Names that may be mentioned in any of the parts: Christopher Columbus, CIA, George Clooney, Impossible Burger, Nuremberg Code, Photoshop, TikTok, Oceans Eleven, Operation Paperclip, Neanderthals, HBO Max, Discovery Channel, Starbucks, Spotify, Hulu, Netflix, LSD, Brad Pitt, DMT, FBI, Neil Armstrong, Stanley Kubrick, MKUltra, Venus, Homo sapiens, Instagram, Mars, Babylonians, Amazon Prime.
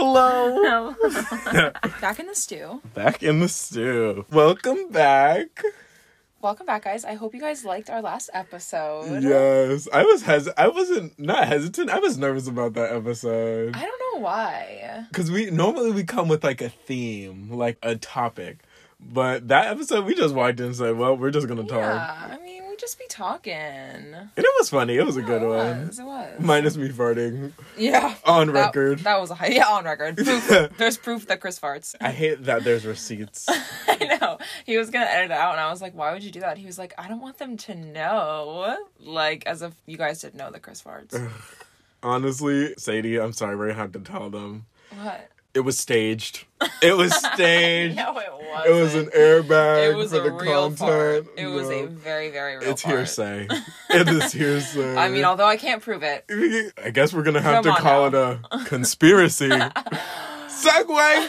Hello. Hello. Back in the stew. Back in the stew. Welcome back. Welcome back, guys. I hope you guys liked our last episode. Yes. I wasn't hesitant. I was nervous about that episode. I don't know why. Because we normally come with like a theme, like a topic. But that episode, we just walked in and said, well, we're just going to talk. Yeah, I mean, we just be talking. And it was funny. It was a good one. It was. Minus me farting. Yeah. On record. That was a high. Yeah, on record. Proof. There's proof that Chris farts. I hate that there's receipts. I know. He was going to edit it out, and I was like, why would you do that? He was like, I don't want them to know. Like, as if you guys didn't know that Chris farts. Honestly, Sadie, I'm sorry. We're going to have to tell them. What? It was staged. It was staged. No, it wasn't. It was an airbag. It was for a the real content. Fart. It was a very, very real. It's fart. Hearsay. It is hearsay. I mean, although I can't prove it. I guess we're gonna have to call now. It a conspiracy. Segway.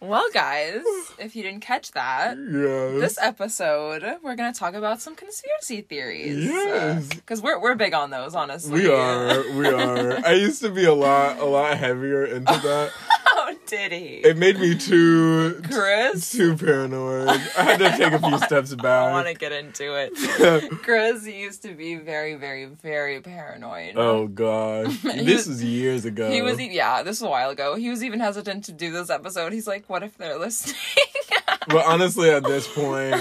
Well, guys, if you didn't catch that, yes. This episode, we're going to talk about some conspiracy theories. Yes. Because we're big on those, honestly. We are. I used to be a lot heavier into that. Oh, did he? It made me too paranoid. I had to take a few steps back. I don't want to get into it. Chris used to be very, very, very paranoid. Oh, gosh. This was years ago. This was a while ago. He was even hesitant to do this episode. He's like, what if they're listening? But honestly, at this point,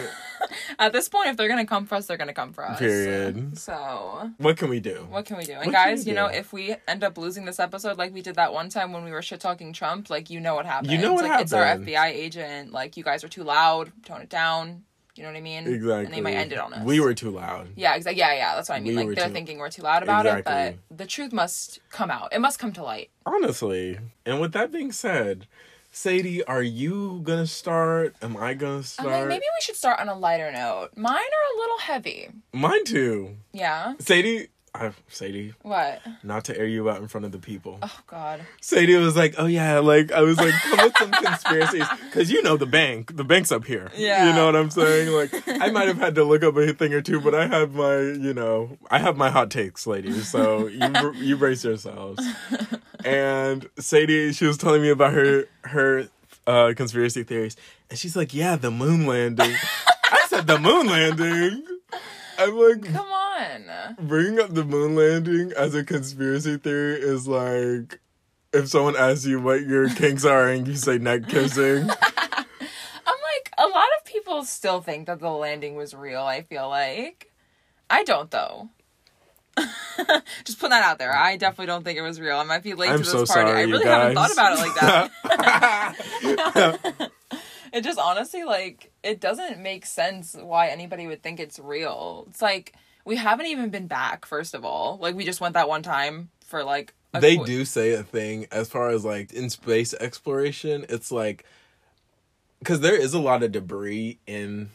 if they're going to come for us, they're going to come for us. Period. So. What can we do? And guys, you know, if we end up losing this episode, like we did that one time when we were shit-talking Trump, like, you know what happened. It's our FBI agent. Like, you guys are too loud. Tone it down. You know what I mean? Exactly. And they might end it on us. We were too loud. Yeah, exactly. Yeah, that's what I mean. Like, they're thinking we're too loud about it, but the truth must come out. It must come to light. Honestly. And with that being said, Sadie, are you gonna start? Am I gonna start? I mean, maybe we should start on a lighter note. Mine are a little heavy. Mine too. Yeah. Sadie. What? Not to air you out in front of the people. Oh, God. Sadie was like, oh, yeah, like, I was like, come with some conspiracies. Because, you know, the bank's up here. Yeah. You know what I'm saying? Like, I might have had to look up a thing or two, but I have my hot takes, ladies. So you brace yourselves. And Sadie, she was telling me about her conspiracy theories. And she's like, yeah, the moon landing. I said the moon landing. I'm like, come on. Bringing up the moon landing as a conspiracy theory is like if someone asks you what your kinks are and you say neck kissing. I'm like, a lot of people still think that the landing was real, I feel like. I don't, though. Just putting that out there. I definitely don't think it was real. I might be late to this party. Sorry, I really haven't thought about it like that. It just honestly, like, it doesn't make sense why anybody would think it's real. It's like, we haven't even been back, first of all. Like, we just went that one time for, like, They do say a thing as far as, like, in space exploration. It's like, because there is a lot of debris in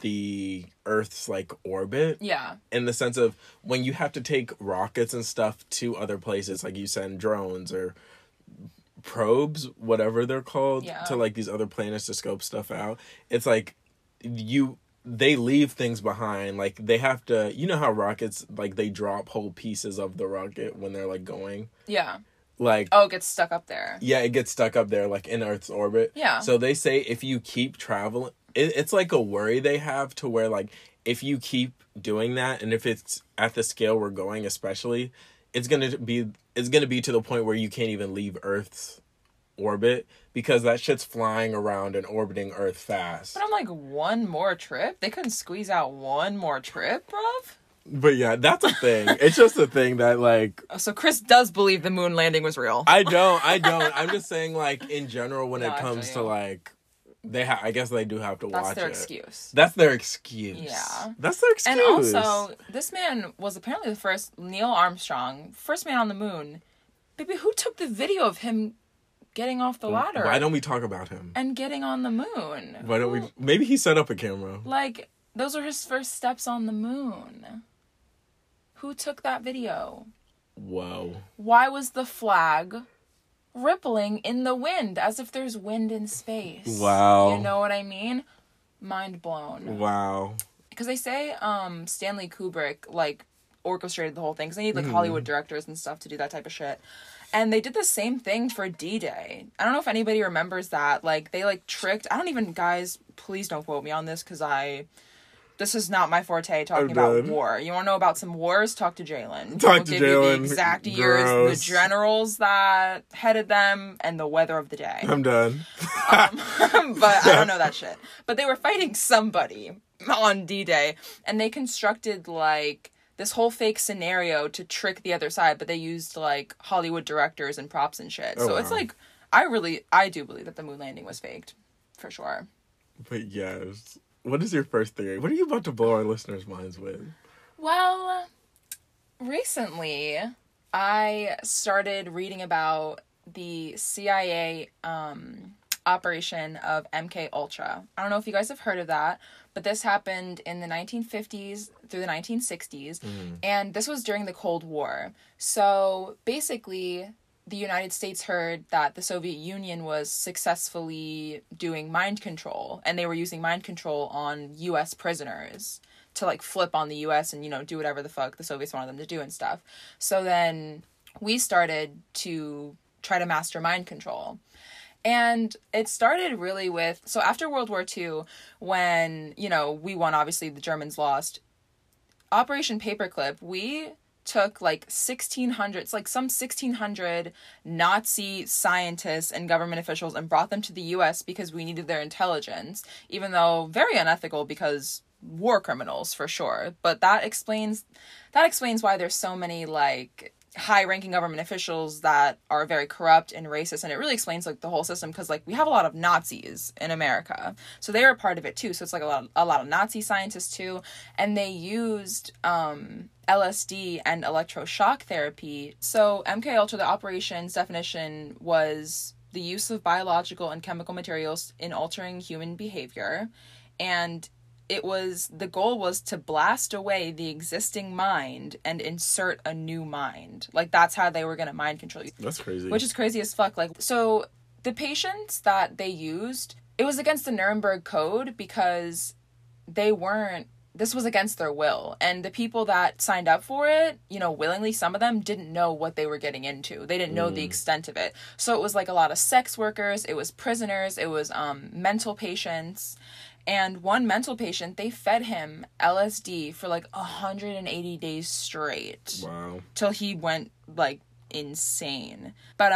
the Earth's, like, orbit. Yeah. In the sense of when you have to take rockets and stuff to other places, like, you send drones or probes, whatever they're called, to like these other planets to scope stuff out. It's like they leave things behind. Like, they have to, you know how rockets, like, they drop whole pieces of the rocket when they're like going. Yeah. Like, oh, it gets stuck up there. Yeah, it gets stuck up there, like in Earth's orbit. Yeah. So they say if you keep traveling, it's like a worry they have to where, like, if you keep doing that and if it's at the scale we're going, especially, it's gonna be to the point where you can't even leave Earth's orbit because that shit's flying around and orbiting Earth fast. But I'm like, one more trip? They couldn't squeeze out one more trip, bruv? But yeah, that's a thing. It's just a thing that, like... So Chris does believe the moon landing was real. I don't. I'm just saying, like, in general, when it comes to, like... I guess they do have to watch it. That's their excuse. Yeah. That's their excuse. And also, this man was apparently the first, Neil Armstrong, first man on the moon. Baby, who took the video of him getting off the ladder? Why don't we talk about him? And getting on the moon. Why don't we? Maybe he set up a camera. Like, those are his first steps on the moon. Who took that video? Whoa. Why was the flag rippling in the wind as if there's wind in space? Wow. You know what I mean? Mind blown. Wow. Because they say Stanley Kubrick, like, orchestrated the whole thing, because they need, like, Hollywood directors and stuff to do that type of shit. And they did the same thing for D-Day. I don't know if anybody remembers that. Like, they, like, tricked... I don't even... Guys, please don't quote me on this, because I... This is not my forte, talking about war. You want to know about some wars? Talk to Jalen. Talk to Jalen. He'll give you the exact years, the generals that headed them, and the weather of the day. I'm done. But I don't know that shit. But they were fighting somebody on D-Day, and they constructed, like... this whole fake scenario to trick the other side, but they used, like, Hollywood directors and props and shit. Oh, so it's, like, I do believe that the moon landing was faked, for sure. But, yes. What is your first theory? What are you about to blow our listeners' minds with? Well, recently, I started reading about the CIA, operation of MKUltra. I don't know if you guys have heard of that, but this happened in the 1950s through the 1960s, and this was during the Cold War. So basically, the United States heard that the Soviet Union was successfully doing mind control, and they were using mind control on U.S. prisoners to, like, flip on the U.S. and, you know, do whatever the fuck the Soviets wanted them to do and stuff. So then we started to try to master mind control. And it started really with... So after World War II, when, you know, we won, obviously, the Germans lost. Operation Paperclip, we took, like, 1,600 Nazi scientists and government officials and brought them to the U.S. because we needed their intelligence, even though very unethical because war criminals, for sure. But that explains why there's so many, like... high-ranking government officials that are very corrupt and racist, and it really explains, like, the whole system, because, like, we have a lot of Nazis in America, so they were a part of it too. So it's like a lot of Nazi scientists too, and they used LSD and electroshock therapy. So MKUltra, the operation's definition was the use of biological and chemical materials in altering human behavior, and the goal was to blast away the existing mind and insert a new mind. Like, that's how they were going to mind control you. That's crazy. Which is crazy as fuck. Like, so the patients that they used, it was against the Nuremberg Code because this was against their will. And the people that signed up for it, you know, willingly, some of them didn't know what they were getting into. They didn't know the extent of it. So it was, like, a lot of sex workers. It was prisoners. It was mental patients. And one mental patient, they fed him LSD for, like, 180 days straight. Wow. Till he went, like, insane. But,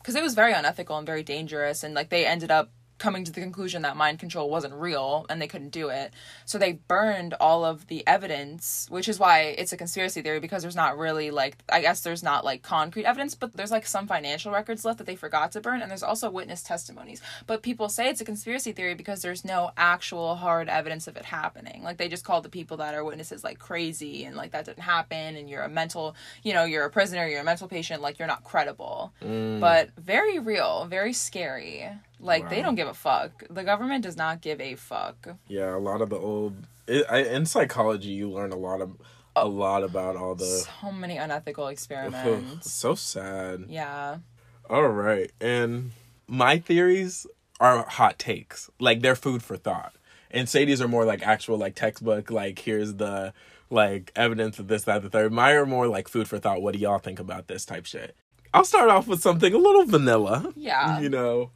because it was very unethical and very dangerous, and, like, they ended up coming to the conclusion that mind control wasn't real, and they couldn't do it. So they burned all of the evidence, which is why it's a conspiracy theory, because there's not really, like, I guess there's not, like, concrete evidence, but there's, like, some financial records left that they forgot to burn, and there's also witness testimonies. But people say it's a conspiracy theory because there's no actual hard evidence of it happening. Like, they just called the people that are witnesses, like, crazy, and, like, that didn't happen, and you're a prisoner, you're a mental patient, like, you're not credible. But very real, very scary. Like, wow. They don't give a fuck. The government does not give a fuck. Yeah, a lot of the old... in psychology, you learn a lot about all the... So many unethical experiments. So sad. Yeah. All right. And my theories are hot takes. Like, they're food for thought. And Sadie's are more, like, actual, like, textbook, like, here's the, like, evidence of this, that, the third. Mine are more, like, food for thought. What do y'all think about this type shit? I'll start off with something a little vanilla. Yeah. You know...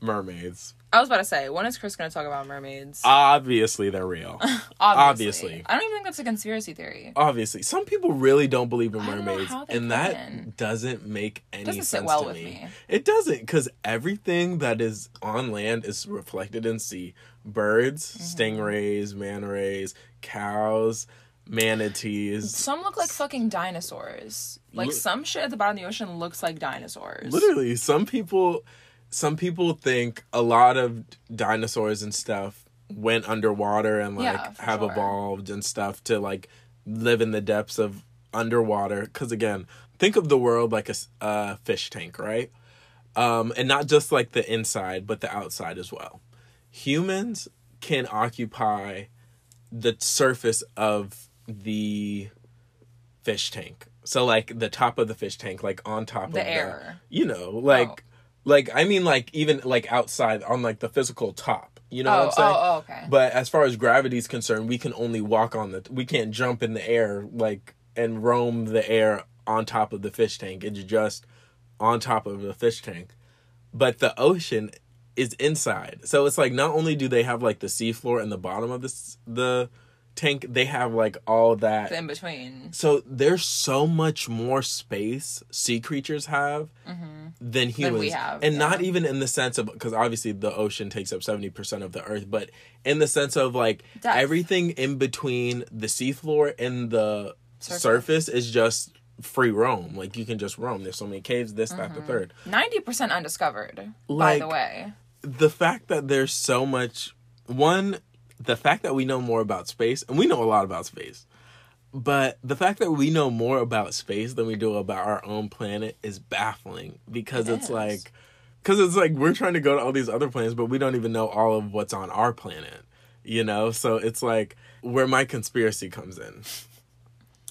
Mermaids. I was about to say, when is Chris going to talk about mermaids? Obviously, they're real. Obviously. I don't even think that's a conspiracy theory. Obviously. Some people really don't believe in mermaids, and that doesn't make any sense to me. It doesn't sit well with me. It doesn't, because everything that is on land is reflected in sea. Birds, stingrays, manta rays, cows, manatees. Some look like fucking dinosaurs. Like, some shit at the bottom of the ocean looks like dinosaurs. Literally, Some people think a lot of dinosaurs and stuff went underwater and, like, evolved and stuff to, like, live in the depths of underwater. Because, again, think of the world like a fish tank, right? And not just, like, the inside, but the outside as well. Humans can occupy the surface of the fish tank. So, like, the top of the fish tank, like, on top of the air. You know, like... Oh. Like, I mean, like, even, like, outside on, like, the physical top. You know what I'm saying? Oh, okay. But as far as gravity's concerned, we can't jump in the air, like, and roam the air on top of the fish tank. It's just on top of the fish tank. But the ocean is inside. So it's like, not only do they have like the seafloor and the bottom of the tank, they have like all that in between. So there's so much more space sea creatures have than humans. Than we have, and not even in the sense of, because obviously the ocean takes up 70% of the earth, but in the sense of like depth. Everything in between the seafloor and the surface is just free roam. Like, you can just roam. There's so many caves, this, that, the third. 90% undiscovered, like, by the way. The fact that there's so much... One, the fact that we know more about space, and we know a lot about space, but the fact that we know more about space than we do about our own planet is baffling, because it's like... Because it's like, we're trying to go to all these other planets, but we don't even know all of what's on our planet, you know? So it's like, where my conspiracy comes in.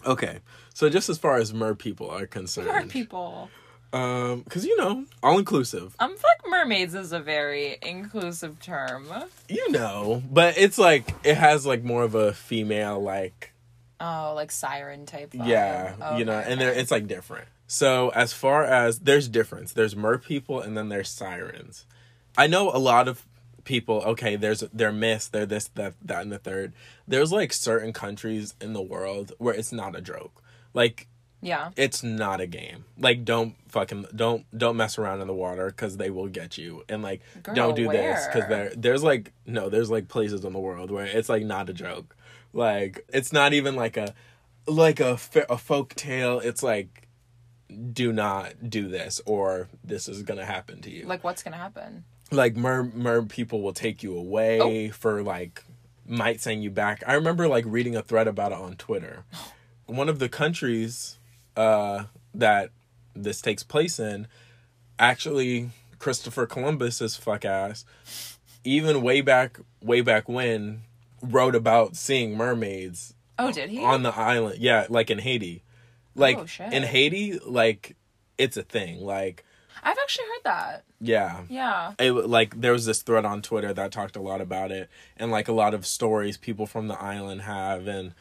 Okay, so just as far as mer people are concerned. Mer people. Because, you know, all-inclusive. I feel like mermaids is a very inclusive term. You know, but it's like, it has like more of a female, like... Oh, like siren type vibe. Yeah, oh, you know, okay. And it's like different. So as far as, there's difference. There's mer people and then there's sirens. I know a lot of people, okay, they're myths, they're this, that, and the third. There's like certain countries in the world where it's not a joke. Like, yeah, it's not a game. Like, don't mess around in the water, because they will get you. And like, girl, don't do this, because there's like places in the world where it's like not a joke. Like, it's not even like a folk tale. It's like, do not do this, or this is gonna happen to you. Like, what's gonna happen? Like, mer people will take you away for, like, might send you back. I remember, like, reading a thread about it on Twitter. One of the countries that this takes place in, actually, Christopher Columbus's fuck ass, even way back when, wrote about seeing mermaids. Oh, did he? On the island. Yeah, like in Haiti. Like, oh, shit. In Haiti, like, it's a thing. Like... I've actually heard that. Yeah. Yeah. It, like, there was this thread on Twitter that talked a lot about it. And, like, a lot of stories people from the island have. And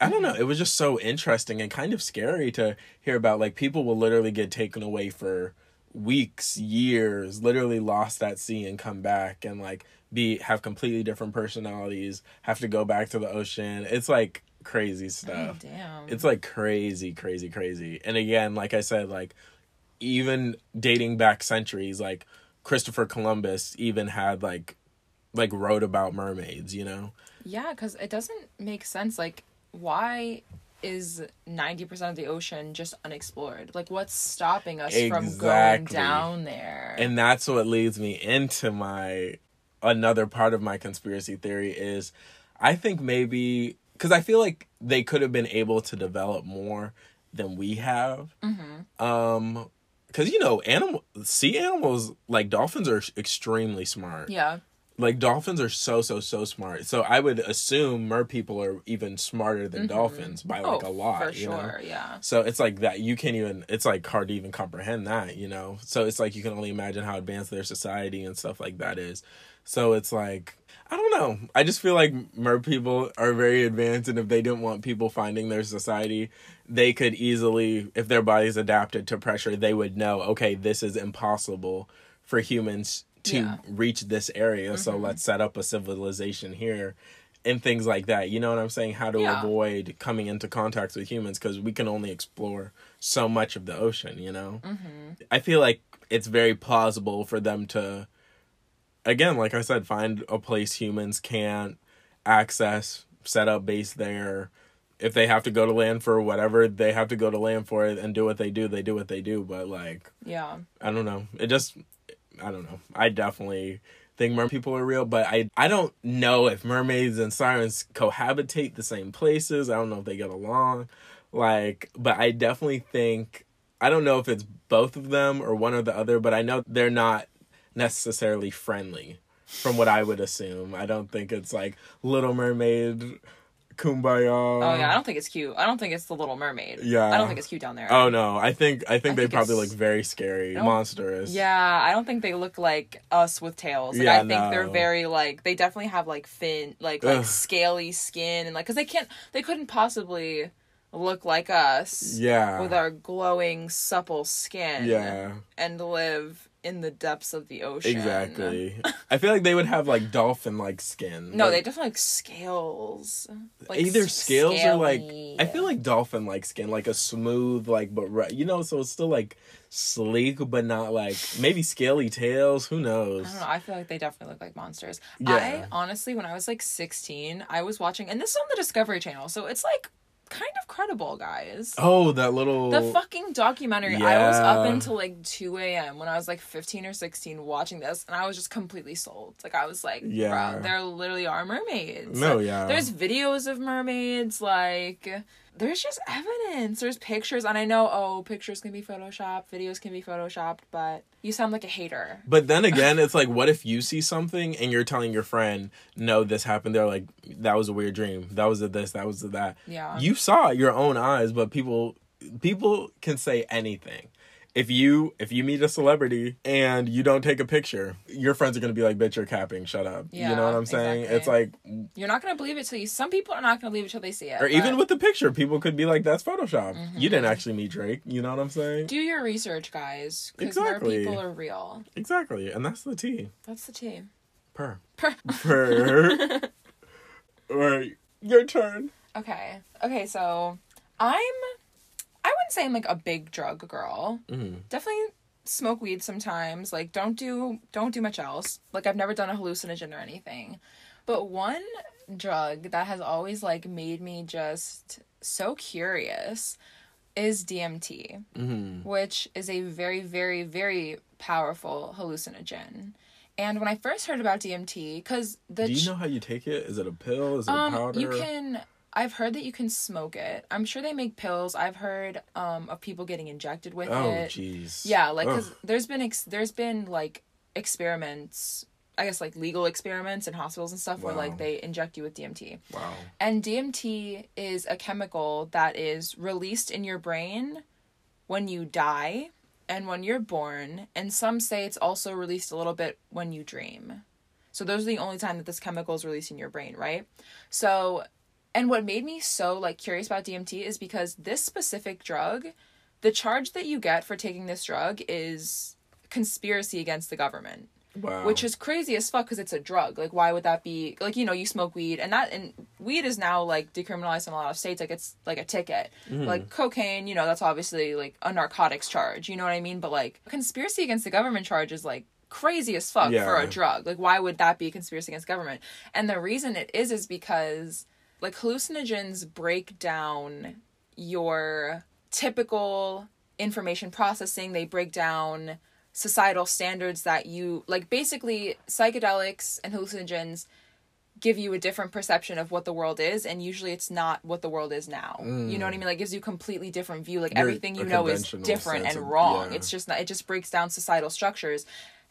I don't know. It was just so interesting and kind of scary to hear about. Like, people will literally get taken away for weeks, years, literally lost at sea and come back. And, like, have completely different personalities, have to go back to the ocean. It's, like, crazy stuff. Oh, damn. It's, like, crazy, crazy, crazy. And, again, like I said, like... Even dating back centuries, like Christopher Columbus even had like wrote about mermaids, you know? Yeah, because it doesn't make sense. Like, why is 90% of the ocean just unexplored? Like, what's stopping us from going down there? And that's what leads me into another part of my conspiracy theory is, I think maybe, because I feel like they could have been able to develop more than we have. Because, you know, sea animals, like, dolphins are extremely smart. Yeah. Like, dolphins are so, so, so smart. So I would assume mer people are even smarter than dolphins by, like, a lot. For you sure, know? Yeah. So it's like that. You can't even... It's, like, hard to even comprehend that, you know? So it's like you can only imagine how advanced their society and stuff like that is. So it's like... I don't know. I just feel like mer people are very advanced, and if they didn't want people finding their society, they could easily, if their bodies adapted to pressure, they would know, okay, this is impossible for humans to reach this area, so let's set up a civilization here and things like that. You know what I'm saying? How to avoid coming into contact with humans, because we can only explore so much of the ocean, you know? I feel like it's very plausible for them to... Again, like I said, find a place humans can't access, set up base there. If they have to go to land for whatever, they have to go to land for it and do what they do. They do what they do. But, like... Yeah. I don't know. It just... I don't know. I definitely think mer people are real, but I don't know if mermaids and sirens cohabitate the same places. I don't know if they get along. Like, but I definitely think... I don't know if it's both of them or one or the other, but I know they're not necessarily friendly, from what I would assume. I don't think it's like Little Mermaid, Kumbaya. Oh yeah, I don't think it's cute. I don't think it's the Little Mermaid. Yeah, I don't think it's cute down there. Oh no, I think they probably look very scary, monstrous. Yeah, I don't think they look like us with tails. Like, yeah, I think they're very like, they definitely have like fin, like scaly skin, and like, because they couldn't possibly look like us. Yeah. With our glowing, supple skin. Yeah. And live in the depths of the ocean. Exactly. I feel like they would have, like, dolphin-like skin. No, like, they definitely, like, scales. Like, either scales scaly. Or, like... I feel like dolphin-like skin. Like, a smooth, like, but... You know, so it's still, like, sleek, but not, like... Maybe scaly tails. Who knows? I don't know. I feel like they definitely look like monsters. Yeah. I, honestly, when I was, like, 16, I was watching... And this is on the Discovery Channel, so it's, like... kind of credible, guys. Oh, that little... The fucking documentary. Yeah. I was up until, like, 2 a.m. when I was, like, 15 or 16 watching this, and I was just completely sold. Like, I was like, yeah. Bro, there literally are mermaids. No, yeah. There's videos of mermaids, like... There's just evidence. There's pictures. And I know, oh, pictures can be photoshopped. Videos can be photoshopped. But you sound like a hater. But then again, it's like, what if you see something and you're telling your friend, no, this happened. They're like, that was a weird dream. That was a this. That was a that. Yeah. You saw it your own eyes. But people can say anything. If you meet a celebrity and you don't take a picture, your friends are going to be like, bitch, you're capping, shut up. Yeah, you know what I'm saying? Exactly. It's like... You're not going to believe it till you... Some people are not going to believe it till they see it. Or even with the picture, people could be like, that's Photoshop. Mm-hmm. You didn't actually meet Drake. You know what I'm saying? Do your research, guys. Because exactly. People are real. Exactly. And that's the tea. That's the tea. Purr. All right. Your turn. Okay, so I wouldn't say I'm, like, a big drug girl. Mm-hmm. Definitely smoke weed sometimes. Like, don't do much else. Like, I've never done a hallucinogen or anything. But one drug that has always, like, made me just so curious is DMT, mm-hmm. which is a very, very, very powerful hallucinogen. And when I first heard about DMT, because the... Do you know how you take it? Is it a pill? Is it a powder? I've heard that you can smoke it. I'm sure they make pills. I've heard of people getting injected with it. Oh, jeez. Yeah, like, because there's been, like, experiments, I guess, like, legal experiments in hospitals and stuff where, like, they inject you with DMT. Wow. And DMT is a chemical that is released in your brain when you die and when you're born. And some say it's also released a little bit when you dream. So those are the only time that this chemical is released in your brain, right? So... And what made me so, like, curious about DMT is because this specific drug, the charge that you get for taking this drug is conspiracy against the government. Wow. Which is crazy as fuck because it's a drug. Like, why would that be... Like, you know, you smoke weed. And weed is now, like, decriminalized in a lot of states. Like, it's, like, a ticket. Mm. Like, cocaine, you know, that's obviously, like, a narcotics charge. You know what I mean? But, like, conspiracy against the government charge is, like, crazy as fuck for a drug. Like, why would that be conspiracy against government? And the reason it is because... Like, hallucinogens break down your typical information processing. They break down societal standards that you... Like, basically, psychedelics and hallucinogens give you a different perception of what the world is, and usually it's not what the world is now. Mm. You know what I mean? Like, it gives you a completely different view. Like, everything you know is different and wrong. Yeah. It's just not... It just breaks down societal structures,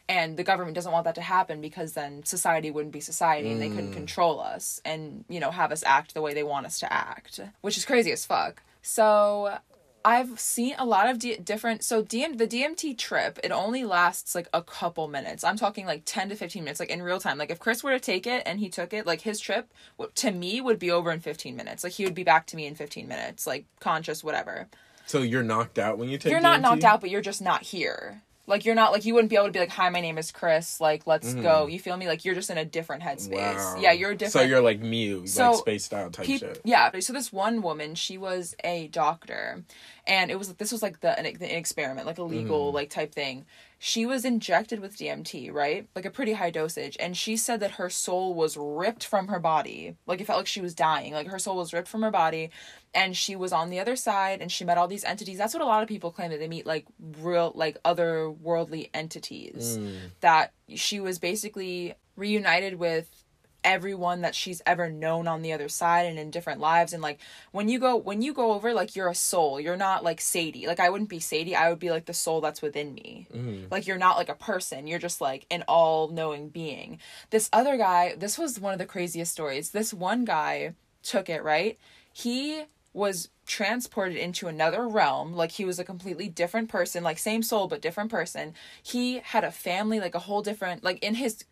and the government doesn't want that to happen because then society wouldn't be society and they couldn't control us and, you know, have us act the way they want us to act, which is crazy as fuck. So I've seen a lot of the DMT trip, it only lasts like a couple minutes. I'm talking like 10 to 15 minutes, like in real time. Like if Chris were to take it and he took it, like his trip to me would be over in 15 minutes. Like he would be back to me in 15 minutes, like conscious, whatever. So you're knocked out when you take DMT? You're not knocked out, but you're just not here. Like, you're not, like, you wouldn't be able to be like, hi, my name is Chris, like, let's go. You feel me? Like, you're just in a different headspace. Wow. Yeah, you're different. So you're, like, mute, so, like, spaced out type shit. Yeah, so this one woman, she was a doctor, and it was, this was, like, the experiment, like, a legal, like, type thing. She was injected with DMT, right? Like, a pretty high dosage, and she said that her soul was ripped from her body. Like, it felt like she was dying. Like, her soul was ripped from her body, and she was on the other side, and she met all these entities. That's what a lot of people claim, that they meet, like, real, like, otherworldly entities. Mm. That she was basically reunited with everyone that she's ever known on the other side and in different lives. And, like, when you go over, like, you're a soul. You're not, like, Sadie. Like, I wouldn't be Sadie. I would be, like, the soul that's within me. Mm. Like, you're not, like, a person. You're just, like, an all-knowing being. This other guy... This was one of the craziest stories. This one guy took it, right? He was transported into another realm. Like, he was a completely different person. Like, same soul, but different person. He had a family, like, a whole different... Like, in his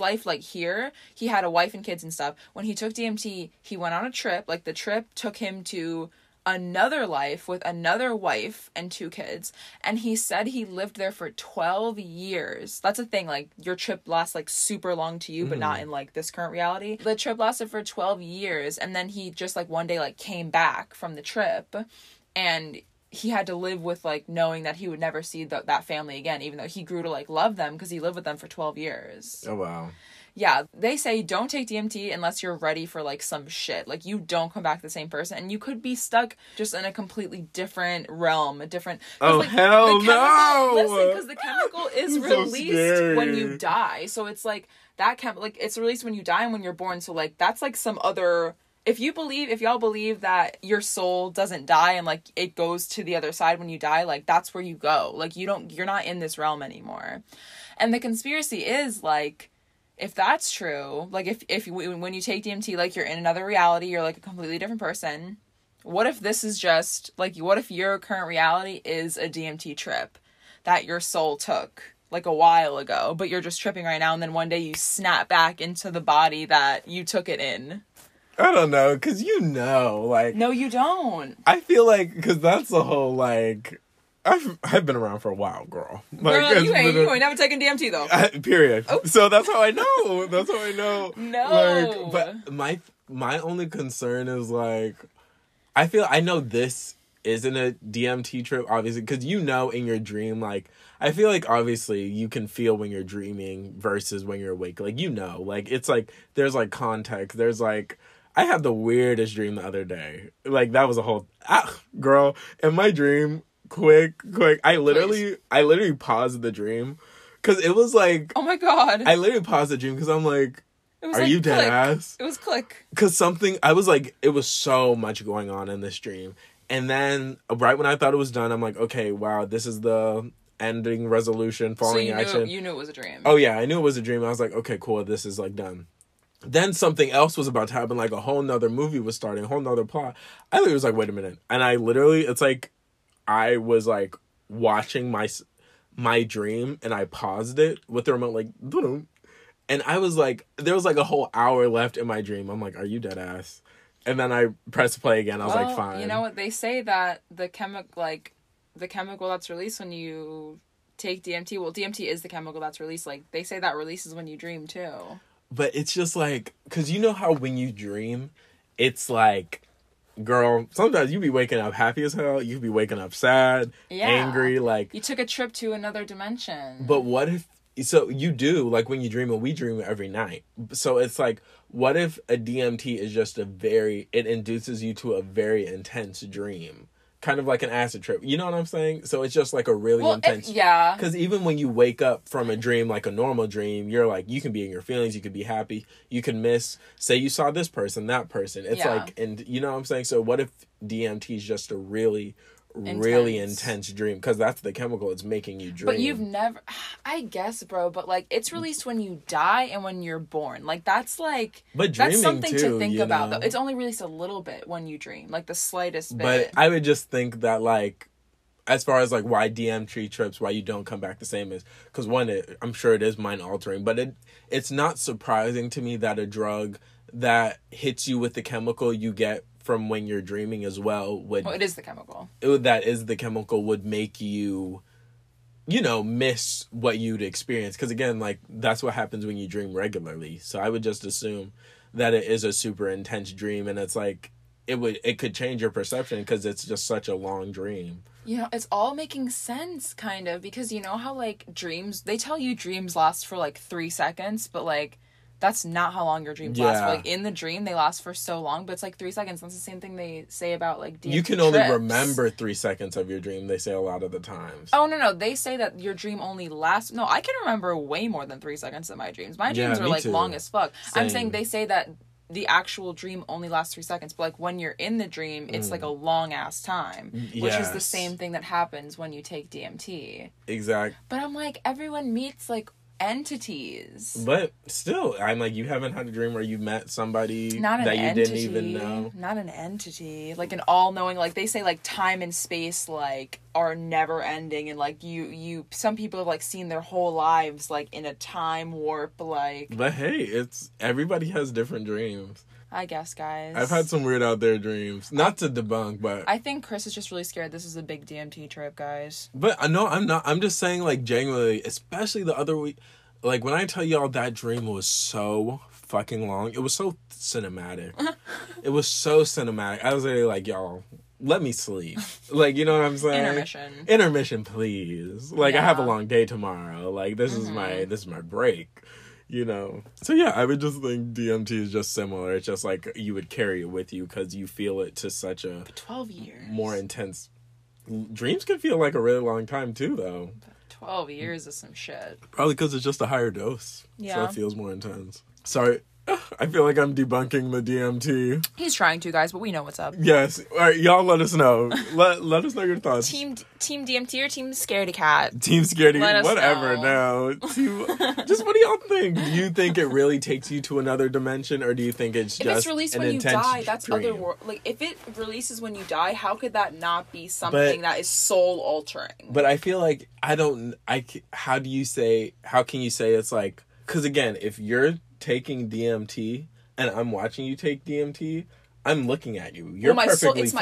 life, like, here, he had a wife and kids and stuff. When he took DMT, he went on a trip. Like, the trip took him to another life with another wife and 2 kids, and he said he lived there for 12 years. That's a thing, like, your trip lasts, like, super long to you, but not in, like, this current reality. The trip lasted for 12 years, and then he just, like, one day, like, came back from the trip, and he had to live with, like, knowing that he would never see that family again, even though he grew to, like, love them because he lived with them for 12 years. Oh, wow. Yeah, they say don't take DMT unless you're ready for, like, some shit. Like, you don't come back the same person. And you could be stuck just in a completely different realm, a different... Oh, like, hell no! Listen, because the chemical is released when you die. So it's, like, that like, it's released when you die and when you're born. So, like, that's, like, some other... If y'all believe that your soul doesn't die and, like, it goes to the other side when you die, like, that's where you go. Like, you're not in this realm anymore. And the conspiracy is, like, if that's true, like, if when you take DMT, like, you're in another reality, you're, like, a completely different person. What if this is just, like, what if your current reality is a DMT trip that your soul took, like, a while ago, but you're just tripping right now, and then one day you snap back into the body that you took it in? I don't know, because like... No, you don't. I feel like, because that's the whole, like... I've been around for a while, girl. Like, girl, you ain't never taken DMT, though. Period. Oh. So that's how I know. No. Like, but my only concern is, like... I know this isn't a DMT trip, obviously, because in your dream, like... I feel like, obviously, you can feel when you're dreaming versus when you're awake. Like, Like, it's, like... There's, like, context. There's, like... I had the weirdest dream the other day. Like, that was a whole... girl, in my dream... Quick. I literally paused the dream because it was like, oh my God. I literally paused the dream because I'm like, are like you dead ass? It was click. Because I was like, it was so much going on in this dream. And then right when I thought it was done, I'm like, okay, wow, this is the ending resolution, falling action. So you knew it was a dream. Oh yeah, I knew it was a dream. I was like, okay, cool. This is like done. Then something else was about to happen. Like a whole nother movie was starting, a whole nother plot. I literally was like, wait a minute. And it's like, I was, like, watching my dream, and I paused it with the remote, like, boom. And I was, like, there was, like, a whole hour left in my dream. I'm, like, are you dead ass? And then I pressed play again. I was, like, fine. You know what? They say that the chemical that's released when you take DMT. Well, DMT is the chemical that's released. Like, they say that releases when you dream, too. But it's just, like, because you know how when you dream, it's, like... Girl, sometimes you be waking up happy as hell. You be waking up sad, angry, like... You took a trip to another dimension. But what if... So you do, like, when you dream, and we dream every night. So it's like, what if a DMT is just it induces you to a very intense dream? Kind of like an acid trip. You know what I'm saying? So it's just, like, a really intense... Because even when you wake up from a dream, like a normal dream, you're, like, you can be in your feelings, you could be happy, you can miss... Say you saw this person, that person. It's, like... And you know what I'm saying? So what if DMT is just a really... really intense dream, because that's the chemical it's making you dream. But you've never, I guess, bro, but, like, it's released when you die and when you're born. Like, that's, like, but that's something too, to think about, though. It's only released a little bit when you dream, like, the slightest bit. But I would just think that, like, as far as, like, why DMT trips, why you don't come back the same is, because, one, I'm sure it is mind-altering, but it's not surprising to me that a drug that hits you with the chemical you get from when you're dreaming as well it is the chemical. That is the chemical would make you, miss what you'd experience. Because again, like, that's what happens when you dream regularly. So I would just assume that it is a super intense dream, and it's like, it could change your perception because it's just such a long dream. It's all making sense, kind of, because you know how, like, dreams, they tell you dreams last for, like, 3 seconds, but, like, that's not how long your dreams last for. Like, in the dream, they last for so long, but it's, like, 3 seconds. That's the same thing they say about, like, DMT. You can only remember 3 seconds of your dream, they say a lot of the times. Oh, no. They say that your dream only lasts... No, I can remember way more than 3 seconds of my dreams. My dreams are, like, too long as fuck. Same. I'm saying they say that the actual dream only lasts 3 seconds, but, like, when you're in the dream, it's, like, a long-ass time, which is the same thing that happens when you take DMT. Exactly. But I'm, like, everyone meets, like... entities, but still I'm like, you haven't had a dream where you met somebody didn't even know? Not an entity, like an all-knowing, like they say, like, time and space, like, are never ending, and, like, you some people have, like, seen their whole lives, like, in a time warp, like, but hey, it's everybody has different dreams. I guess, guys. I've had some weird out there dreams. Not to debunk, but... I think Chris is just really scared. This is a big DMT trip, guys. But, no, I'm not. I'm just saying, like, genuinely, especially the other week... Like, when I tell y'all that dream was so fucking long. It was so cinematic. It was so cinematic. I was like, y'all... Let me sleep. Like, you know what I'm saying? Intermission, please. Like, yeah. I have a long day tomorrow. Like, this is my break, you know? So, yeah, I would just think DMT is just similar. It's just, like, you would carry it with you because you feel it to such a... 12 years. More intense... Dreams can feel like a really long time, too, though. But 12 years is some shit. Probably because it's just a higher dose. Yeah. So it feels more intense. Sorry. I feel like I'm debunking the DMT. He's trying to, guys, but we know what's up. Yes. All right, y'all let us know. Let us know your thoughts. Team DMT or Team Scaredy Cat? Team Scaredy Cat. Whatever, no. Just what do y'all think? Do you think it really takes you to another dimension, or do you think it's just an intense dream? If it's released when you die, that's otherworld. Like, if it releases when you die, how could that not be something that is soul-altering? But I feel like, how can you say it's like, because again, if you're taking DMT and I'm watching you take DMT, I'm looking at you. You're perfectly fine. It's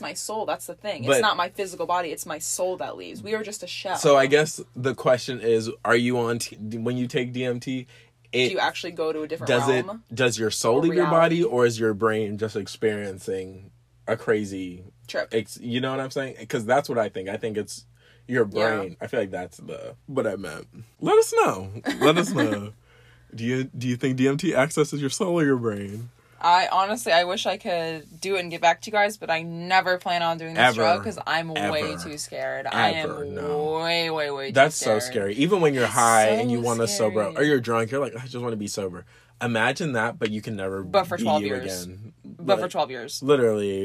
my soul. That's the thing. It's not my physical body. It's my soul that leaves. We are just a shell. So I guess the question is, are you on when you take DMT? Do you actually go to a different realm? Does your soul leave your body, or is your brain just experiencing a crazy trip? You know what I'm saying? Because that's what I think. I think it's your brain. Yeah. I feel like that's what I meant. Let us know. Let us know. Do you think DMT accesses your soul or your brain? I wish I could do it and get back to you guys, but I never plan on doing this drug because I'm way too scared. I am way too scared. That's so scary. Even when you're high and you want to sober up, or you're drunk, you're like, I just want to be sober. Imagine that, but you can never be you again. But for 12 years. Literally.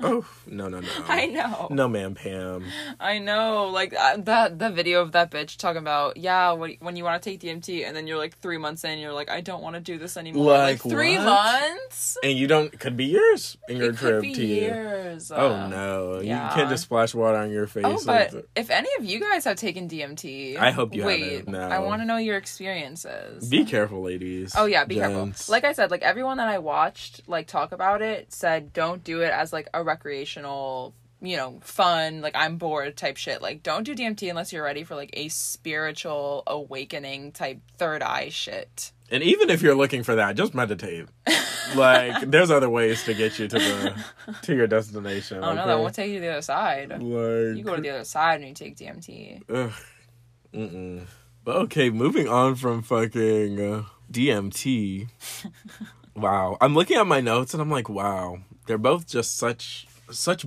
Oh, no. I know. No, ma'am, Pam. I know. Like, the video of that bitch talking about, when you want to take DMT, and then you're, like, 3 months in, you're like, I don't want to do this anymore. Like 3 months? And you don't... Could be years in your trip to you. Could be years. Oh, no. Yeah. You can't just splash water on your face. Oh, but if any of you guys have taken DMT... I hope you haven't. No. I want to know your experiences. Be careful, ladies. Oh, yeah, be careful. Like I said, like, everyone that I watched, like, talk about it said don't do it as like a recreational, you know, fun, like I'm bored type shit. Like, don't do DMT unless you're ready for like a spiritual awakening type third eye shit. And even if you're looking for that, just meditate. Like, there's other ways to get you to your destination. Oh, okay? No, that won't take you to the other side. Like, you go to the other side and you take DMT. Ugh. Mm-mm. But okay, moving on from fucking DMT. Wow. I'm looking at my notes and I'm like, wow. They're both just such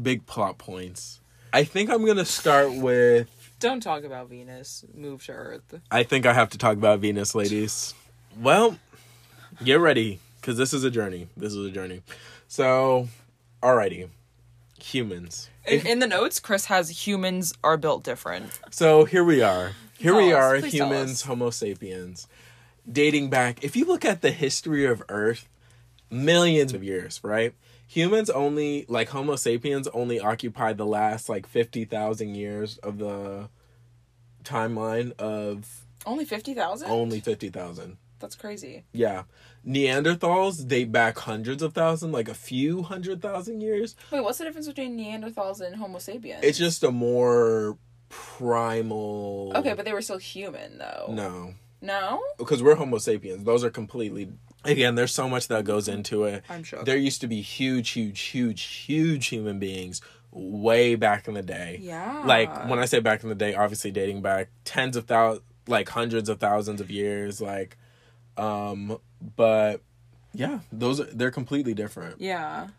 big plot points. I think I'm going to start with... Don't talk about Venus. Move to Earth. I think I have to talk about Venus, ladies. Well, get ready, because this is a journey. This is a journey. So, alrighty. Humans. In the notes, Chris has humans are built different. So, here we are. Humans, Homo sapiens. Dating back, if you look at the history of Earth, millions of years, right? Humans only, like Homo sapiens, only occupied the last, like, 50,000 years of the timeline of... Only 50,000? Only 50,000. That's crazy. Yeah. Neanderthals date back hundreds of thousands, like a few 100,000 years. Wait, what's the difference between Neanderthals and Homo sapiens? It's just a more... primal. Okay, but they were still human, though. No? Because we're Homo sapiens. Those are completely... Again, there's so much that goes into it. I'm sure. There used to be huge human beings way back in the day. Yeah. Like, when I say back in the day, obviously dating back tens of thousands... Like, hundreds of thousands of years. Like, but, yeah. They're completely different. Yeah.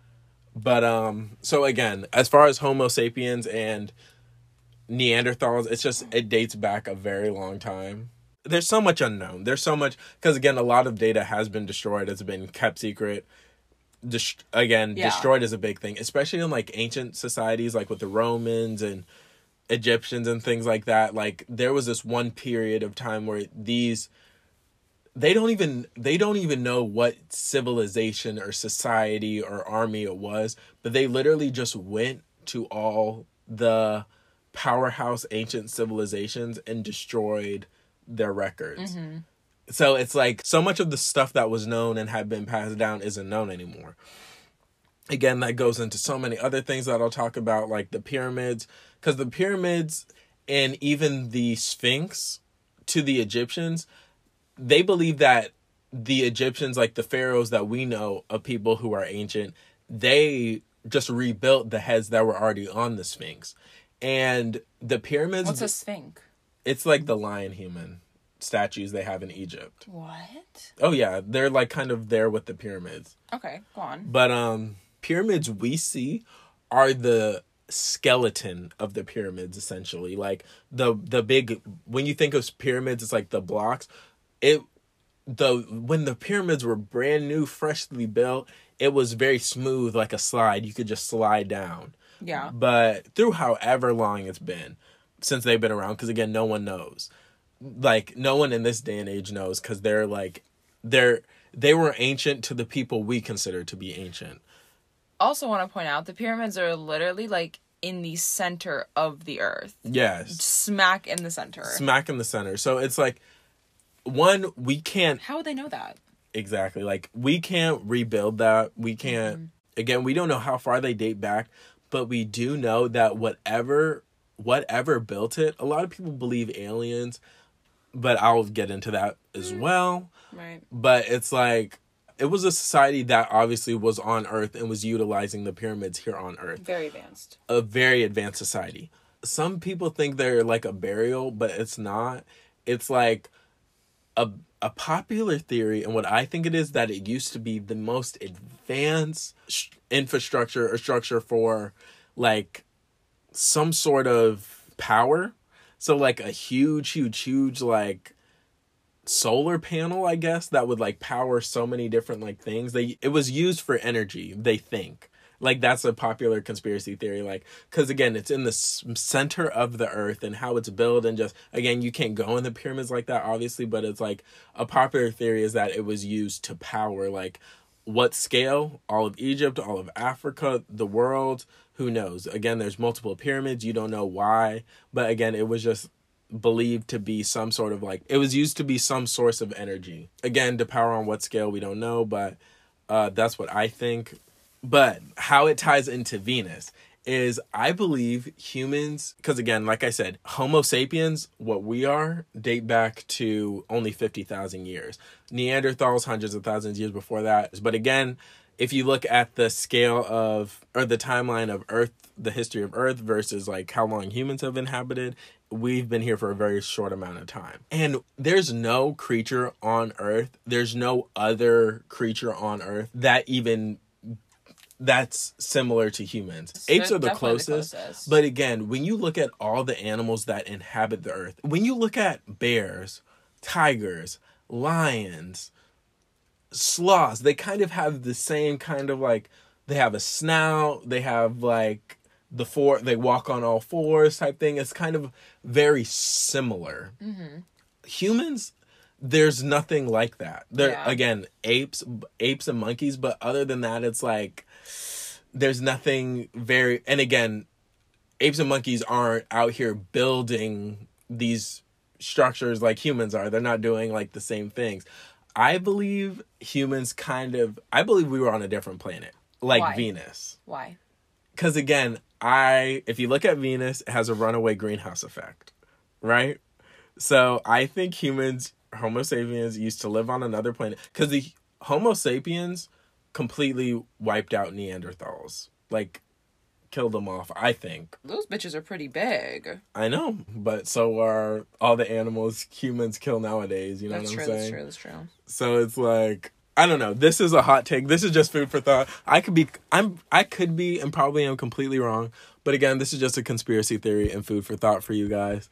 But, so again, as far as Homo sapiens and... Neanderthals, it dates back a very long time. There's so much unknown. There's so much, because again, a lot of data has been destroyed. It's been kept secret. Destroyed is a big thing, especially in like ancient societies, like with the Romans and Egyptians and things like that. Like, there was this one period of time where they don't even know what civilization or society or army it was, but they literally just went to all the powerhouse ancient civilizations and destroyed their records. Mm-hmm. So it's like so much of the stuff that was known and had been passed down isn't known anymore. Again, that goes into so many other things that I'll talk about, like the pyramids, because the pyramids and even the Sphinx to the Egyptians, they believe that the Egyptians, like the pharaohs that we know of, people who are ancient, they just rebuilt the heads that were already on the Sphinx. And the pyramids... What's a Sphinx? It's like the lion human statues they have in Egypt. What? Oh, yeah. They're like kind of there with the pyramids. Okay, go on. But pyramids we see are the skeleton of the pyramids, essentially. Like the big... When you think of pyramids, it's like the blocks. When the pyramids were brand new, freshly built, it was very smooth, like a slide. You could just slide down. Yeah. But through however long it's been since they've been around, because again, no one knows. Like, no one in this day and age knows, because they're like, they were ancient to the people we consider to be ancient. Also want to point out, the pyramids are literally like in the center of the earth. Yes. Smack in the center. Smack in the center. So it's like, one, we can't... How would they know that? Exactly. Like, we can't rebuild that. We can't... Mm-hmm. Again, we don't know how far they date back, but we do know that whatever built it, a lot of people believe aliens, but I'll get into that as well. Right. But it's like, it was a society that obviously was on Earth and was utilizing the pyramids here on Earth. Very advanced. A very advanced society. Some people think they're like a burial, but it's not. It's like... A popular theory, and what I think it is, that it used to be the most advanced infrastructure or structure for, like, some sort of power. So, like, a huge, huge, huge, like, solar panel, I guess, that would, like, power so many different, like, things. It was used for energy, they think. Like, that's a popular conspiracy theory, like, because, again, it's in the center of the earth and how it's built and just, again, you can't go in the pyramids like that, obviously, but it's, like, a popular theory is that it was used to power, like, what scale? All of Egypt, all of Africa, the world, who knows? Again, there's multiple pyramids, you don't know why, but, again, it was just believed to be some sort of, like, it was used to be some source of energy. Again, to power on what scale, we don't know, but that's what I think. But how it ties into Venus is, I believe humans, because again, like I said, Homo sapiens, what we are, date back to only 50,000 years. Neanderthals, hundreds of thousands of years before that. But again, if you look at the scale of, or the timeline of Earth, the history of Earth versus like how long humans have inhabited, we've been here for a very short amount of time. And there's no creature on Earth, there's no other creature on Earth that even... that's similar to humans. Apes are the closest. But again, when you look at all the animals that inhabit the earth, when you look at bears, tigers, lions, sloths, they kind of have the same kind of like, they have a snout, they have like they walk on all fours type thing. It's kind of very similar. Mm-hmm. Humans, there's nothing like that. Again, apes and monkeys, but other than that, it's like there's nothing very... And again, apes and monkeys aren't out here building these structures like humans are. They're not doing like the same things. I believe humans I believe we were on a different planet, like Venus. Why? Because again, if you look at Venus, it has a runaway greenhouse effect, right? So I think humans... Homo sapiens used to live on another planet, because the Homo sapiens completely wiped out Neanderthals, like killed them off. I think those bitches are pretty big. I know, but so are all the animals humans kill nowadays. You know what I'm saying? That's true. So it's like, I don't know. This is a hot take. This is just food for thought. I could be, and probably am completely wrong. But again, this is just a conspiracy theory and food for thought for you guys.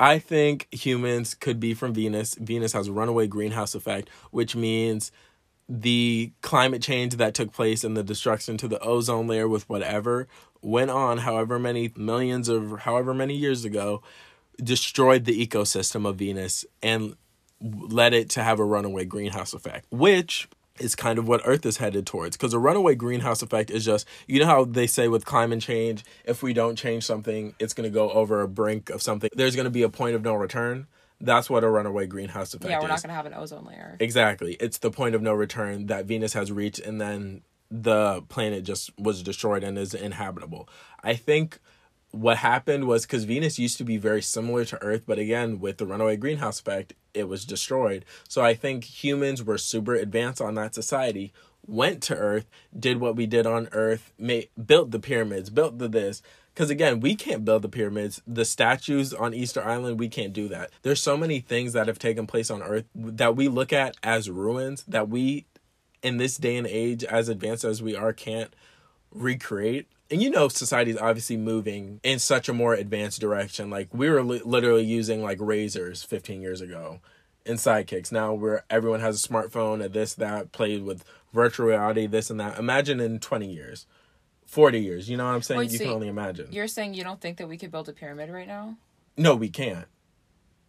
I think humans could be from Venus. Venus has a runaway greenhouse effect, which means the climate change that took place and the destruction to the ozone layer with whatever went on however many years ago, destroyed the ecosystem of Venus and led it to have a runaway greenhouse effect, which is kind of what Earth is headed towards. Because a runaway greenhouse effect is just, you know how they say with climate change, if we don't change something, it's going to go over a brink of something. There's going to be a point of no return. That's what a runaway greenhouse effect is. Yeah, we're not going to have an ozone layer. Exactly. It's the point of no return that Venus has reached, and then the planet just was destroyed and is inhabitable. I think what happened was, because Venus used to be very similar to Earth, but again, with the runaway greenhouse effect, it was destroyed. So I think humans were super advanced on that society, went to Earth, did what we did on Earth, built the pyramids, built the this. Because again, we can't build the pyramids. The statues on Easter Island, we can't do that. There's so many things that have taken place on Earth that we look at as ruins that we, in this day and age, as advanced as we are, can't recreate. And you know, society is obviously moving in such a more advanced direction. Like, we were literally using like razors 15 years ago and sidekicks. Now everyone has a smartphone and this, that, played with virtual reality, this and that. Imagine in 20 years, 40 years, you know what I'm saying? Wait, you can only imagine. You're saying you don't think that we could build a pyramid right now? No, we can't.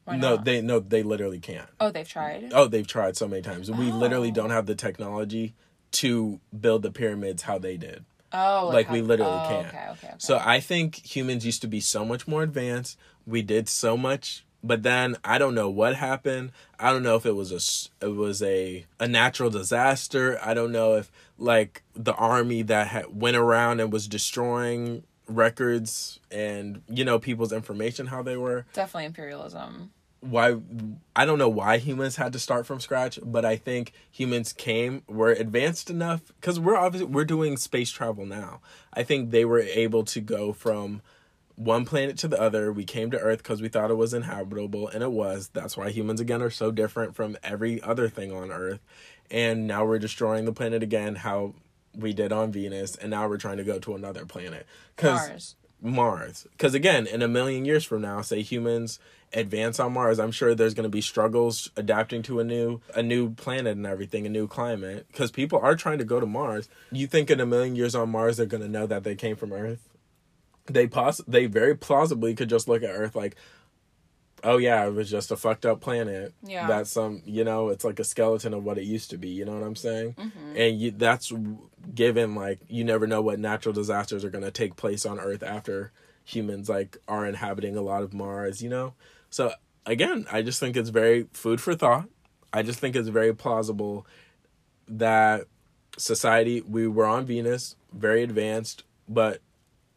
Why not? No, they literally can't. Oh, they've tried? Oh, they've tried so many times. Oh. We literally don't have the technology to build the pyramids how they did. Oh, we literally can't. Okay. So I think humans used to be so much more advanced. We did so much, but then I don't know what happened. I don't know if it was a natural disaster. I don't know if like the army that went around and was destroying records and you know people's information how they were. Definitely imperialism. Why I don't know why humans had to start from scratch, but I think humans were advanced enough because we're doing space travel now. I think they were able to go from one planet to the other. We came to Earth because we thought it was inhabitable, and it was. That's why humans again are so different from every other thing on Earth, and now we're destroying the planet again, how we did on Venus, and now we're trying to go to another planet, Mars. Because again, in 1 million years from now, say humans advance on Mars, I'm sure there's going to be struggles adapting to a new planet and everything, a new climate, because people are trying to go to Mars. You think in 1 million years on Mars, they're going to know that they came from Earth? They very plausibly could just look at Earth like, oh yeah, it was just a fucked up planet. Yeah. That's it's like a skeleton of what it used to be. You know what I'm saying? Mm-hmm. And that's given, like, you never know what natural disasters are going to take place on Earth after humans like are inhabiting a lot of Mars, you know? So again, I just think it's very food for thought. I just think it's very plausible that society, we were on Venus, very advanced, but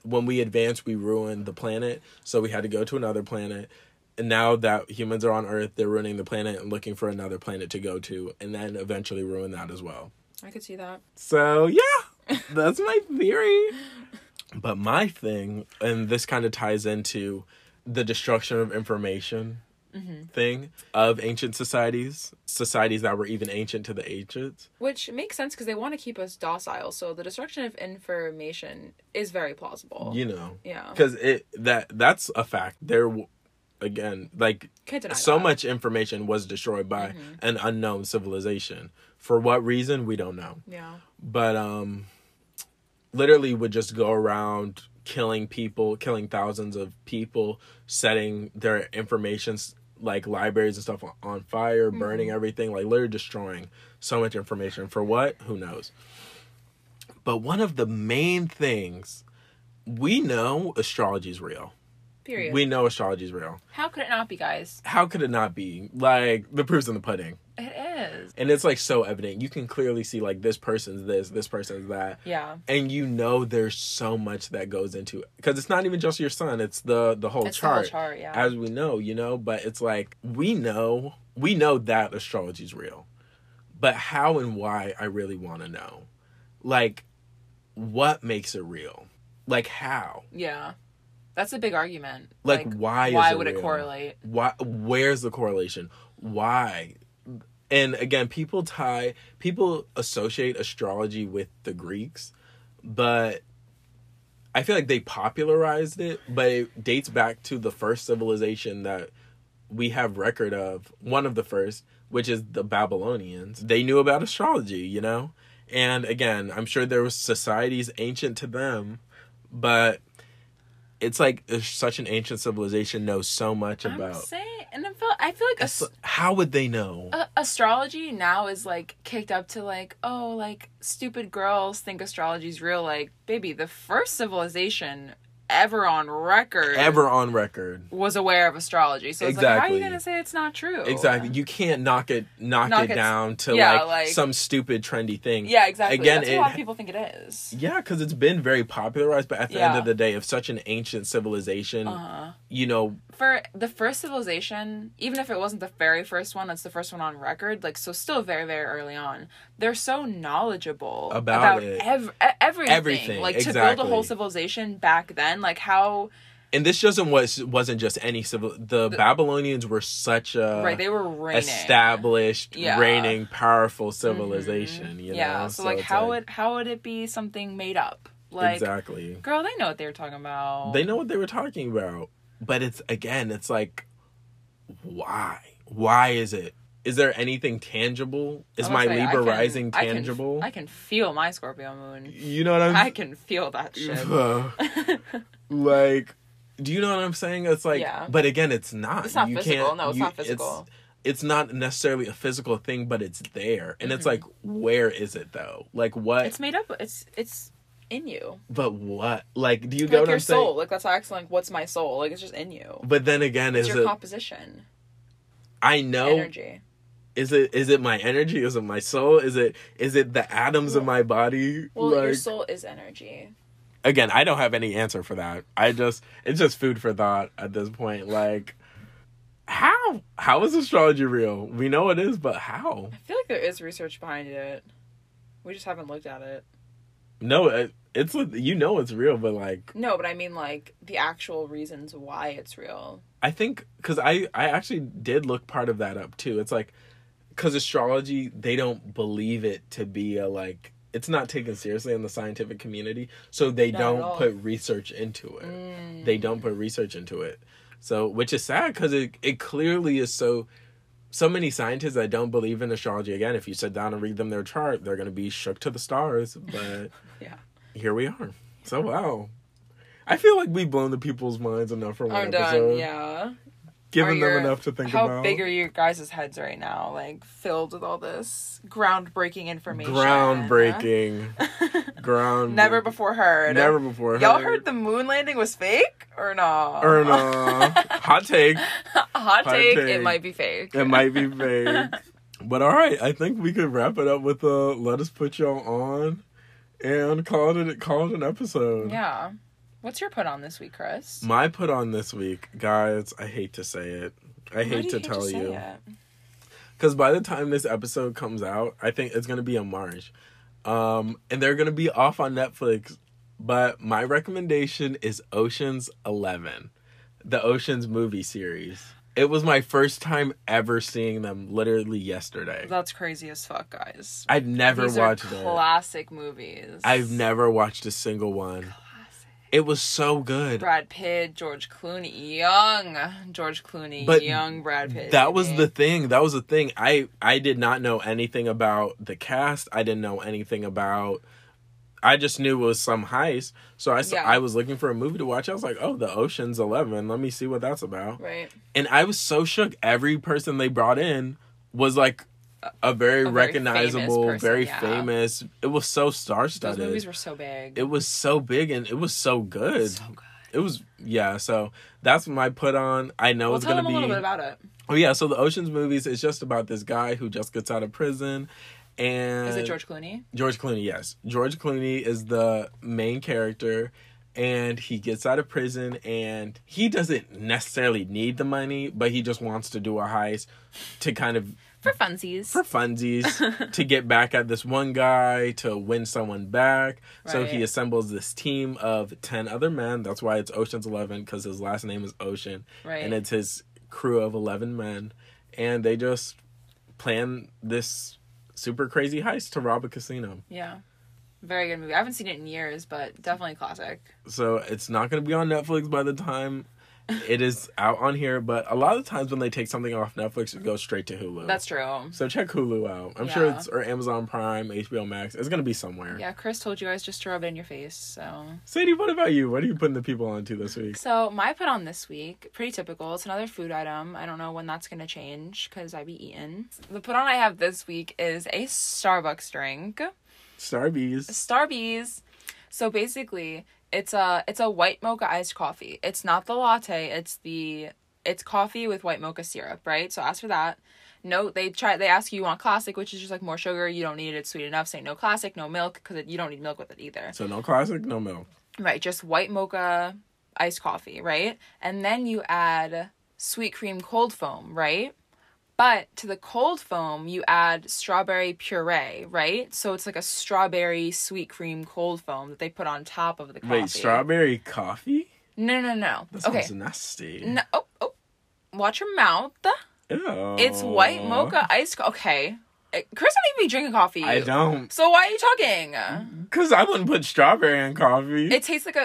when we advanced, we ruined the planet. So we had to go to another planet. And now that humans are on Earth, they're ruining the planet and looking for another planet to go to, and then eventually ruin that as well. I could see that. So, yeah, that's my theory. But my thing, and this kind of ties into the destruction of information thing of ancient societies that were even ancient to the ancients. Which makes sense because they want to keep us docile, so the destruction of information is very plausible. You know. Yeah. Because that's a fact. Again, like, so much information was destroyed by an unknown civilization. For what reason, we don't know. Yeah. But literally would just go around killing people, killing thousands of people, setting their information, like libraries and stuff on fire, burning everything, like literally destroying so much information. For what? Who knows? But one of the main things, we know astrology is real. Period. We know astrology is real. How could it not be, guys? How could it not be? Like, the proof's in the pudding. It is. And it's, like, so evident. You can clearly see, like, this person's this person's that. Yeah. And you know there's so much that goes into it. Because it's not even just your sun. It's the whole chart. The whole chart, yeah. As we know, you know? But it's, like, we know that astrology is real. But how and why, I really want to know. Like, what makes it real? Like, how? Yeah. That's a big argument. Like why would it correlate? Where's the correlation? Why? And again, people associate astrology with the Greeks, but I feel like they popularized it, but it dates back to the first civilization that we have record of, one of the first, which is the Babylonians. They knew about astrology, you know? And again, I'm sure there was societies ancient to them, but it's like such an ancient civilization knows so much about. I'm saying, and I feel like how would they know? Astrology now is like kicked up to like, oh, like stupid girls think astrology's real. Like, baby, the first civilization ever on record was aware of astrology. So it's exactly. Like, how are you going to say it's not true? Exactly. You can't knock it down to like some stupid trendy thing. Yeah, exactly. Again, that's what a lot of people think it is. Yeah, because it's been very popularized, but at the end of the day, of such an ancient civilization, you know... For the first civilization, even if it wasn't the very first one, it's the first one on record, like, so still very, very early on, they're so knowledgeable about it. Everything. Like, exactly. To build a whole civilization back then, like, how... And this wasn't just any civil... The Babylonians were such a... Right, they were established, reigning, powerful civilization, you know? Yeah, so, like, how would it be something made up? Like, exactly. Girl, they know what they were talking about. They know what they were talking about. But it's like, why? Why is it? Is there anything tangible? Is my Libra rising tangible? I can feel my Scorpio moon. You know what I can feel that shit. Like... Do you know what I'm saying? It's like, but again, it's not. It's not physical. Not physical. It's not necessarily a physical thing, but it's there. And it's like, where is it though? Like what? It's made up. It's in you. But what? Like, do you know what I'm saying? Like your soul. Like that's actually like, what's my soul? Like it's just in you. But then again, it's your composition. I know. Energy. Is it my energy? Is it my soul? Is it the atoms of my body? Well, like, your soul is energy. Again, I don't have any answer for that. It's just food for thought at this point. Like, how is astrology real? We know it is, but how? I feel like there is research behind it. We just haven't looked at it. No, it's you know it's real, but like... No, but I mean like the actual reasons why it's real. I think, because I actually did look part of that up too. It's like, because astrology, they don't believe it to be a like... It's not taken seriously in the scientific community, so they don't put research into it. They don't put research into it. So, which is sad, because it clearly is so many scientists that don't believe in astrology. Again, if you sit down and read them their chart, they're going to be shook to the stars, but here we are. So, wow. I feel like we've blown the people's minds enough for one episode. Done, Giving them enough to think about. How big are your guys' heads right now? Like, filled with all this groundbreaking information. Groundbreaking. Never before heard. Y'all heard the moon landing was fake? Or no? Hot take. Hot take. It might be fake. But all right, I think we could wrap it up with a let us put y'all on and call it an episode. Yeah. What's your put on this week, Chris? My put on this week, guys, I hate to say it. I hate to tell you. Because by the time this episode comes out, I think it's going to be in March. And they're going to be off on Netflix. But my recommendation is Oceans 11, the Oceans movie series. It was my first time ever seeing them literally yesterday. That's crazy as fuck, guys. I've never watched it. These are classic movies. I've never watched a single one. It was so good. Brad Pitt, George Clooney, young Brad Pitt. That was the thing. I did not know anything about the cast. I didn't know anything about... I just knew it was some heist. So I was looking for a movie to watch. I was like, oh, the Ocean's 11. Let me see what that's about. Right. And I was so shook. Every person they brought in was like... A very recognizable, very famous. It was so star-studded. Those movies were so big. It was so big and it was so good. It was, so that's my put on. I know it's going to be... Tell them a little bit about it. Oh, yeah. So the Oceans movies is just about this guy who just gets out of prison and... Is it George Clooney? George Clooney, yes. George Clooney is the main character and he gets out of prison and he doesn't necessarily need the money, but he just wants to do a heist to kind of... For funsies. To get back at this one guy, to win someone back. Right. So he assembles this team of 10 other men. That's why it's Ocean's 11, because his last name is Ocean. Right. And it's his crew of 11 men. And they just plan this super crazy heist to rob a casino. Yeah. Very good movie. I haven't seen it in years, but definitely a classic. So it's not going to be on Netflix by the time... It is out on here, but a lot of times when they take something off Netflix, it goes straight to Hulu. That's true. So check Hulu out. I'm sure it's... Or Amazon Prime, HBO Max. It's going to be somewhere. Yeah, Chris told you guys just to rub it in your face, so... Sadie, what about you? What are you putting the people onto this week? So, my put on this week, pretty typical. It's another food item. I don't know when that's going to change, because I be eating. The put on I have this week is a Starbucks drink. Starbies. So, basically... It's a white mocha iced coffee. It's not the latte. It's coffee with white mocha syrup, right? So ask for that. No, they ask you, you want classic, which is just like more sugar. You don't need it. It's sweet enough. Say no classic, no milk, because you don't need milk with it either. So no classic, no milk. Right. Just white mocha iced coffee, right? And then you add sweet cream cold foam, right? But to the cold foam, you add strawberry puree, right? So it's like a strawberry sweet cream cold foam that they put on top of the coffee. Wait, strawberry coffee? No. That sounds nasty. No, oh. Watch your mouth. Ew. It's white mocha iced coffee. Okay. Chris don't even be drinking coffee. I don't. So why are you talking? Because I wouldn't put strawberry in coffee. It tastes like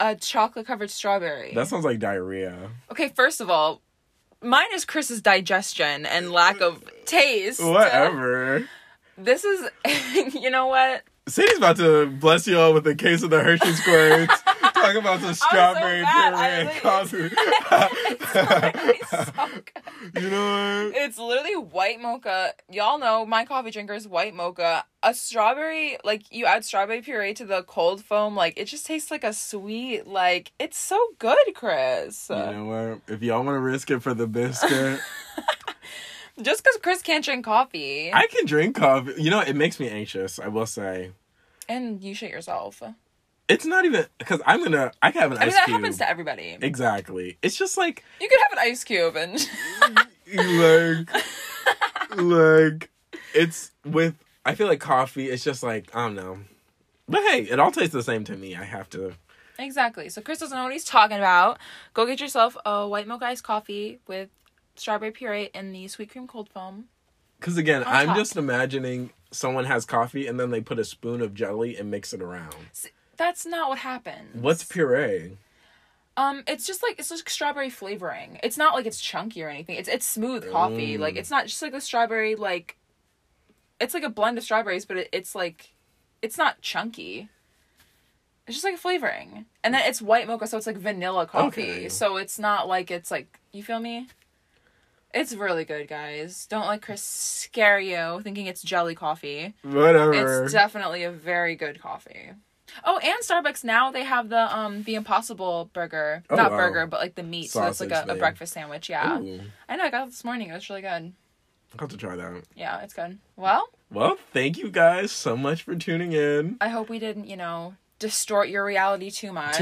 a chocolate-covered strawberry. That sounds like diarrhea. Okay, first of all, mine is Chris's digestion and lack of taste. Whatever. This is... You know what? Sadie's about to bless you all with a case of the Hershey squirts. Talk about some strawberry puree and coffee. It's so good. You know what? It's literally white mocha. Y'all know my coffee drinker is white mocha. A strawberry, like, you add strawberry puree to the cold foam, like, it just tastes like a sweet, like, it's so good, Chris. You know what? If y'all want to risk it for the biscuit... Just because Chris can't drink coffee. I can drink coffee. You know, it makes me anxious, I will say. And you shit yourself. It's not even... Because I'm going to... I can have an ice cube. I mean, that happens to everybody. Exactly. It's just like... You could have an ice cube and... like... It's with... I feel like coffee, it's just like... I don't know. But hey, it all tastes the same to me. I have to... Exactly. So Chris doesn't know what he's talking about. Go get yourself a white mocha iced coffee with... strawberry puree and the sweet cream cold foam. Because again, I'm just imagining someone has coffee and then they put a spoon of jelly and mix it around. See, that's not what happens. What's puree? It's just strawberry flavoring. It's not like it's chunky or anything. It's smooth coffee. Like, it's not just like a strawberry, like, it's like a blend of strawberries, but it's like, it's not chunky. It's just like a flavoring. And then it's white mocha, so it's like vanilla coffee. Okay. So it's not like it's like, you feel me? It's really good, guys. Don't let Chris scare you thinking it's jelly coffee. Whatever. It's definitely a very good coffee. Oh, and Starbucks now, they have the Impossible Burger. Oh, not burger, but like the meat. Sausage, so it's like a breakfast sandwich, yeah. Ooh. I know, I got it this morning. It was really good. I'll have to try that. Yeah, it's good. Well, thank you guys so much for tuning in. I hope we didn't, distort your reality too much.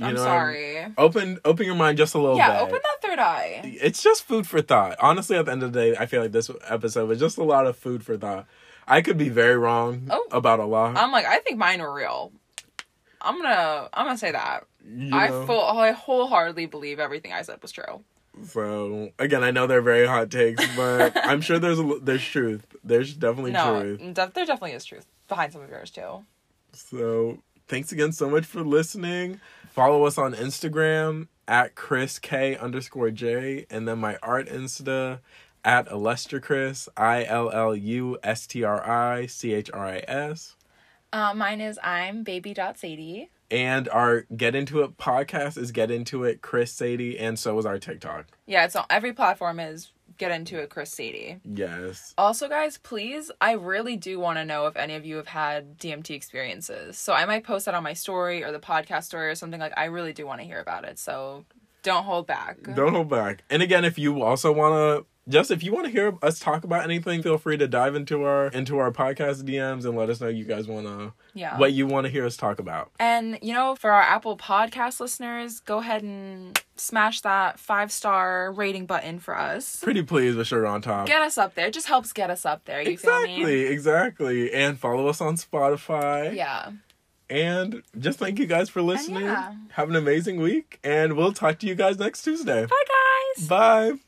I'm sorry. Open your mind just a little bit. Yeah, open that third eye. It's just food for thought. Honestly, at the end of the day, I feel like this episode was just a lot of food for thought. I could be very wrong about a lot. I'm like, I think mine are real. I'm gonna say that. I wholeheartedly believe everything I said was true. So, again, I know they're very hot takes, but I'm sure there's truth. There's definitely truth. There definitely is truth behind some of yours, too. So... Thanks again so much for listening. Follow us on Instagram at ChrisK_J, and then my art Insta at IllustriChris, ILLUSTRICHRIS. Mine is I'm baby.sadie. And our Get Into It podcast is Get Into It Chris Sadie, and so is our TikTok. Yeah, it's on every platform is Get Into It Chris Sadie. Yes. Also, guys, please, I really do want to know if any of you have had DMT experiences. So I might post that on my story or the podcast story or something. Like, I really do want to hear about it. So don't hold back. And again, if you also want to... Just if you want to hear us talk about anything, feel free to dive into our podcast DMs and let us know you guys what you want to hear us talk about. And, for our Apple Podcast listeners, go ahead and smash that 5-star rating button for us. Pretty please with sugar on top. Get us up there. It just helps get us up there. You feel me? Exactly. And follow us on Spotify. Yeah. And just thank you guys for listening. Yeah. Have an amazing week. And we'll talk to you guys next Tuesday. Bye, guys. Bye.